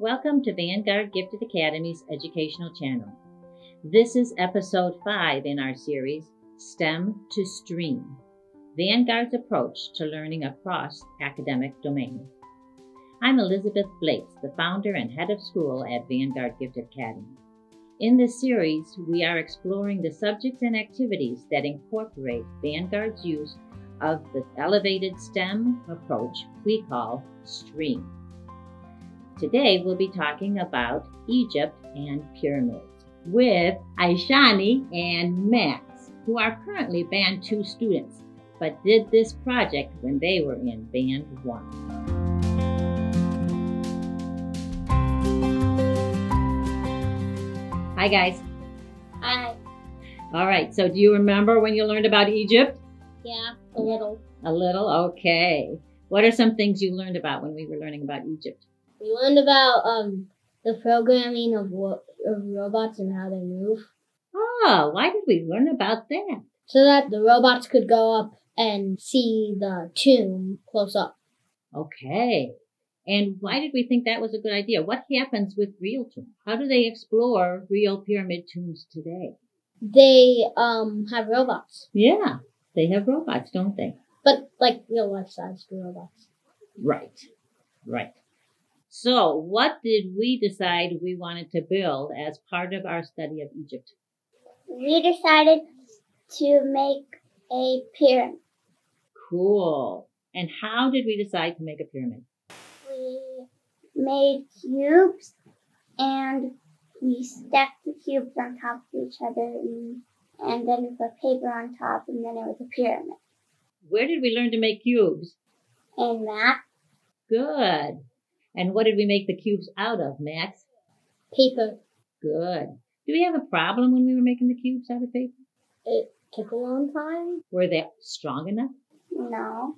Welcome to Vanguard Gifted Academy's educational channel. This is episode 5 in our series, STEM to Stream, Vanguard's approach to learning across academic domains. I'm Elizabeth Blake, the founder and head of school at Vanguard Gifted Academy. In this series, we are exploring the subjects and activities that incorporate Vanguard's use of the elevated STEM approach we call STREAM. Today, we'll be talking about Egypt and pyramids with Aishani and Max, who are currently Band 2 students, but did this project when they were in Band 1. Hi guys. Hi. All right, so do you remember when you learned about Egypt? Yeah, a little. A little, okay. What are some things you learned about when we were learning about Egypt? We learned about the programming of robots and how they move. Oh, why did we learn about that? So that the robots could go up and see the tomb close up. Okay. And why did we think that was a good idea? What happens with real tombs? How do they explore real pyramid tombs today? They have robots. Yeah, they have robots, don't they? But like real life-sized robots. Right, right. So what did we decide we wanted to build as part of our study of Egypt? We decided to make a pyramid. Cool. And how did we decide to make a pyramid? Made cubes, and we stacked the cubes on top of each other, and then we put paper on top, and then it was a pyramid. Where did we learn to make cubes? In math. Good. And what did we make the cubes out of, Max? Paper. Good. Did we have a problem when we were making the cubes out of paper? It took a long time. Were they strong enough? No.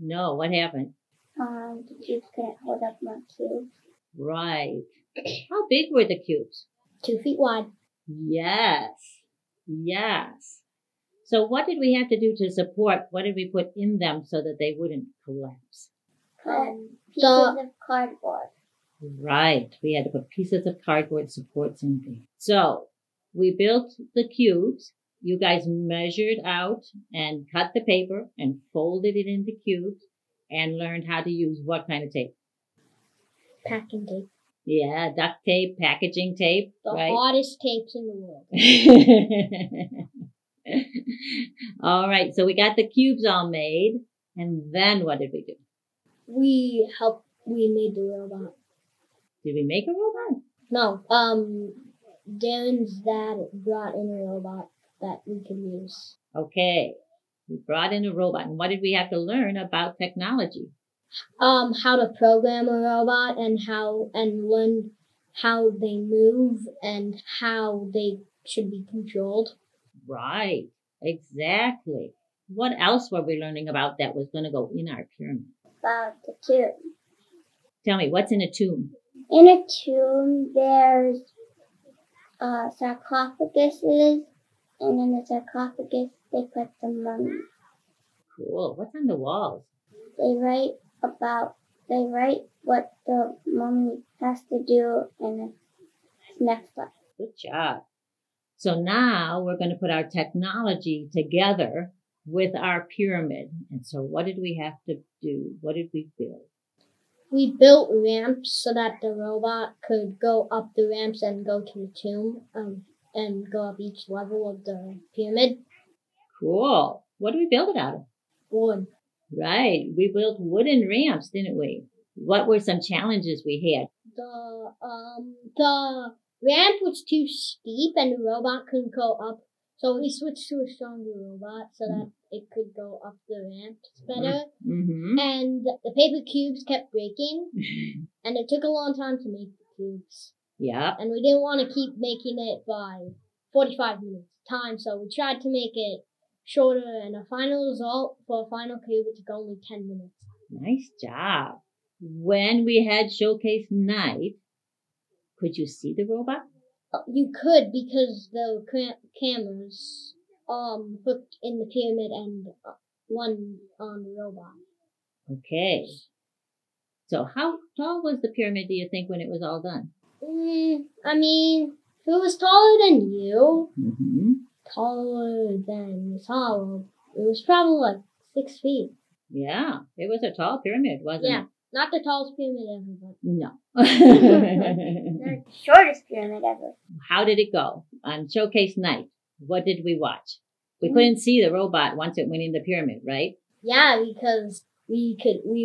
No. What happened? The cubes couldn't hold up more cubes. Right. How big were the cubes? 2 feet wide. Yes. Yes. So what did we have to do to support? What did we put in them so that they wouldn't collapse? Pieces of cardboard. Right. We had to put pieces of cardboard supports in there. So we built the cubes. You guys measured out and cut the paper and folded it into cubes. And learned how to use what kind of tape? Packing tape. Yeah, duct tape, packaging tape. The hottest tapes in the world. All right, so we got the cubes all made. And then what did we do? We made the robot. Did we make a robot? No, Darren's dad brought in a robot that we could use. Okay. We brought in a robot. And what did we have to learn about technology? How to program a robot and learn how they move and how they should be controlled. Right. Exactly. What else were we learning about that was going to go in our pyramid? About the tomb. Tell me, what's in a tomb? In a tomb, there's sarcophaguses, and in the sarcophagus, they put the mummy. Cool. What's on the walls? They write what the mummy has to do in the next life. Good job. So now we're going to put our technology together with our pyramid. And so what did we have to do? What did we build? We built ramps so that the robot could go up the ramps and go to the tomb and go up each level of the pyramid. Cool. What do we build it out of? Wood. Right. We built wooden ramps, didn't we? What were some challenges we had? The ramp was too steep and the robot couldn't go up. So we switched to a stronger robot so that it could go up the ramps better. Mm-hmm. And the paper cubes kept breaking. And it took a long time to make the cubes. Yeah. And we didn't want to keep making it by 45 minutes time. So we tried to make it shorter, and a final result for a final cube, it took only 10 minutes. Nice job. When we had showcase night, could you see the robot? You could, because the cameras hooked in the pyramid and one on the robot. Okay. So how tall was the pyramid, do you think, when it was all done? I mean, it was taller than you. Mm-hmm. Taller than Saul. It was probably like 6 feet. Yeah, it was a tall pyramid, wasn't it? Yeah, not the tallest pyramid ever. But no. The shortest pyramid ever. How did it go on showcase night? What did we watch? We couldn't see the robot once it went in the pyramid, right? Yeah, because we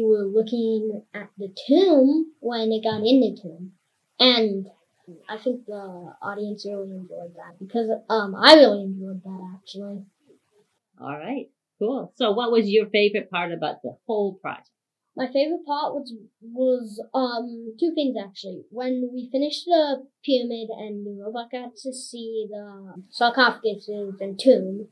were looking at the tomb when it got in the tomb. And I think the audience really enjoyed that because I really enjoyed that, actually. All right, cool. So what was your favorite part about the whole project? My favorite part was two things, actually. When we finished the pyramid and the robot got to see the sarcophaguses and tomb,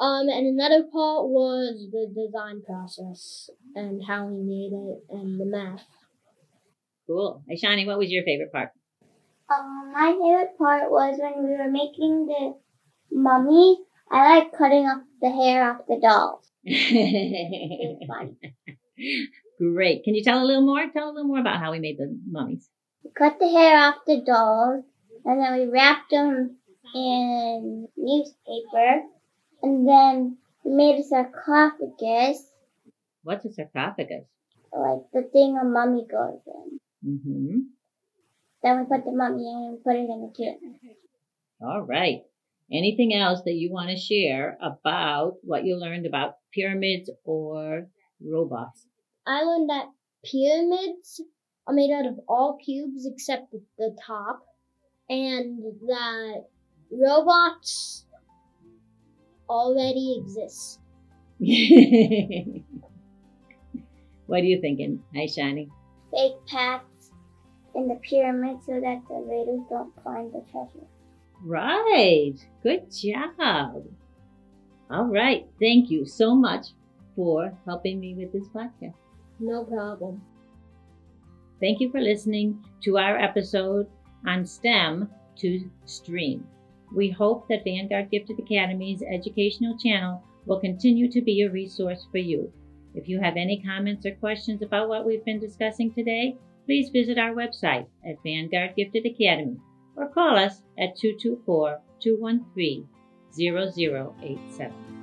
and another part was the design process and how we made it and the math. Cool. Aishani, what was your favorite part? My favorite part was when we were making the mummy. I like cutting off the hair off the dolls. It was fun. Great. Can you tell a little more? Tell a little more about how we made the mummies. We cut the hair off the dolls, and then we wrapped them in newspaper, and then we made a sarcophagus. What's a sarcophagus? Like the thing a mummy goes in. Mm-hmm. Then we put the mummy in and we put it in the tomb. All right. Anything else that you want to share about what you learned about pyramids or robots? I learned that pyramids are made out of all cubes except the top, and that robots already exist. What are you thinking, Aishani? Fake paths in the pyramid so that the raiders don't find the treasure. Right. Good job. All right. Thank you so much for helping me with this podcast. No problem. Thank you for listening to our episode on STEM to Stream. We hope that Vanguard Gifted Academy's educational channel will continue to be a resource for you. If you have any comments or questions about what we've been discussing today, please visit our website at Vanguard Gifted Academy, or call us at 224-213-0087.